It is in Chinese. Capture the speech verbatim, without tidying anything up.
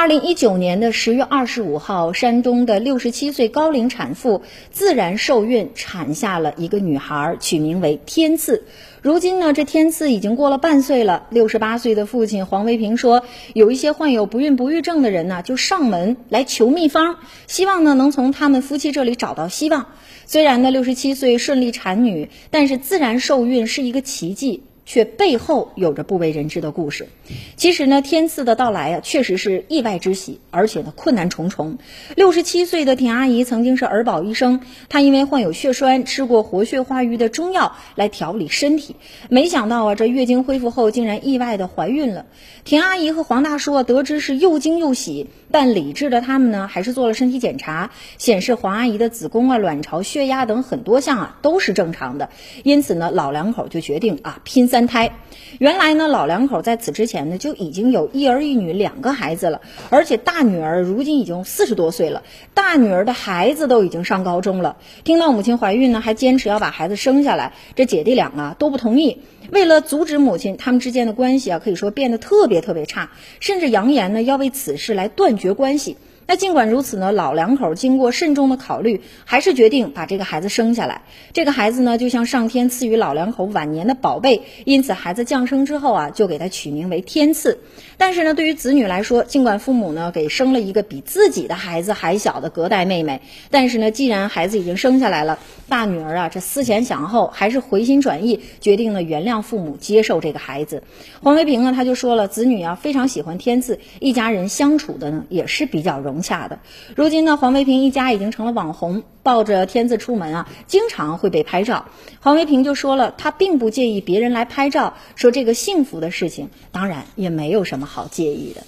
二零一九年的十月二十五号，山东的六十七岁高龄产妇自然受孕产下了一个女孩，取名为天赐。如今呢，这天赐已经过了半岁了。六十八岁的父亲黄维平说，有一些患有不孕不育症的人呢，就上门来求秘方，希望呢能从他们夫妻这里找到希望。虽然呢六十七岁顺利产女，但是自然受孕是一个奇迹，却背后有着不为人知的故事。其实呢，天赐的到来啊，确实是意外之喜，而且呢，困难重重。六十七岁的田阿姨曾经是儿保医生，她因为患有血栓，吃过活血化瘀的中药来调理身体，没想到啊，这月经恢复后竟然意外的怀孕了。田阿姨和黄大叔啊，得知是又惊又喜，但理智的他们呢，还是做了身体检查，显示黄阿姨的子宫啊、卵巢、血压等很多项啊都是正常的。因此呢，老两口就决定啊，拼三。三胎。原来呢，老两口在此之前呢就已经有一儿一女两个孩子了，而且大女儿如今已经四十多岁了，大女儿的孩子都已经上高中了。听到母亲怀孕呢，还坚持要把孩子生下来，这姐弟俩啊都不同意。为了阻止母亲，他们之间的关系啊可以说变得特别特别差，甚至扬言呢要为此事来断绝关系。那尽管如此呢，老两口经过慎重的考虑，还是决定把这个孩子生下来。这个孩子呢，就像上天赐予老两口晚年的宝贝，因此孩子降生之后啊，就给他取名为天赐。但是呢，对于子女来说，尽管父母呢给生了一个比自己的孩子还小的隔代妹妹，但是呢，既然孩子已经生下来了，大女儿啊这思前想后，还是回心转意，决定呢原谅父母，接受这个孩子。黄维平呢他就说了，子女啊非常喜欢天赐，一家人相处的呢也是比较容易。恰的，如今呢，黄维平一家已经成了网红，抱着天赐出门啊，经常会被拍照。黄维平就说了，他并不介意别人来拍照，说这个幸福的事情，当然也没有什么好介意的。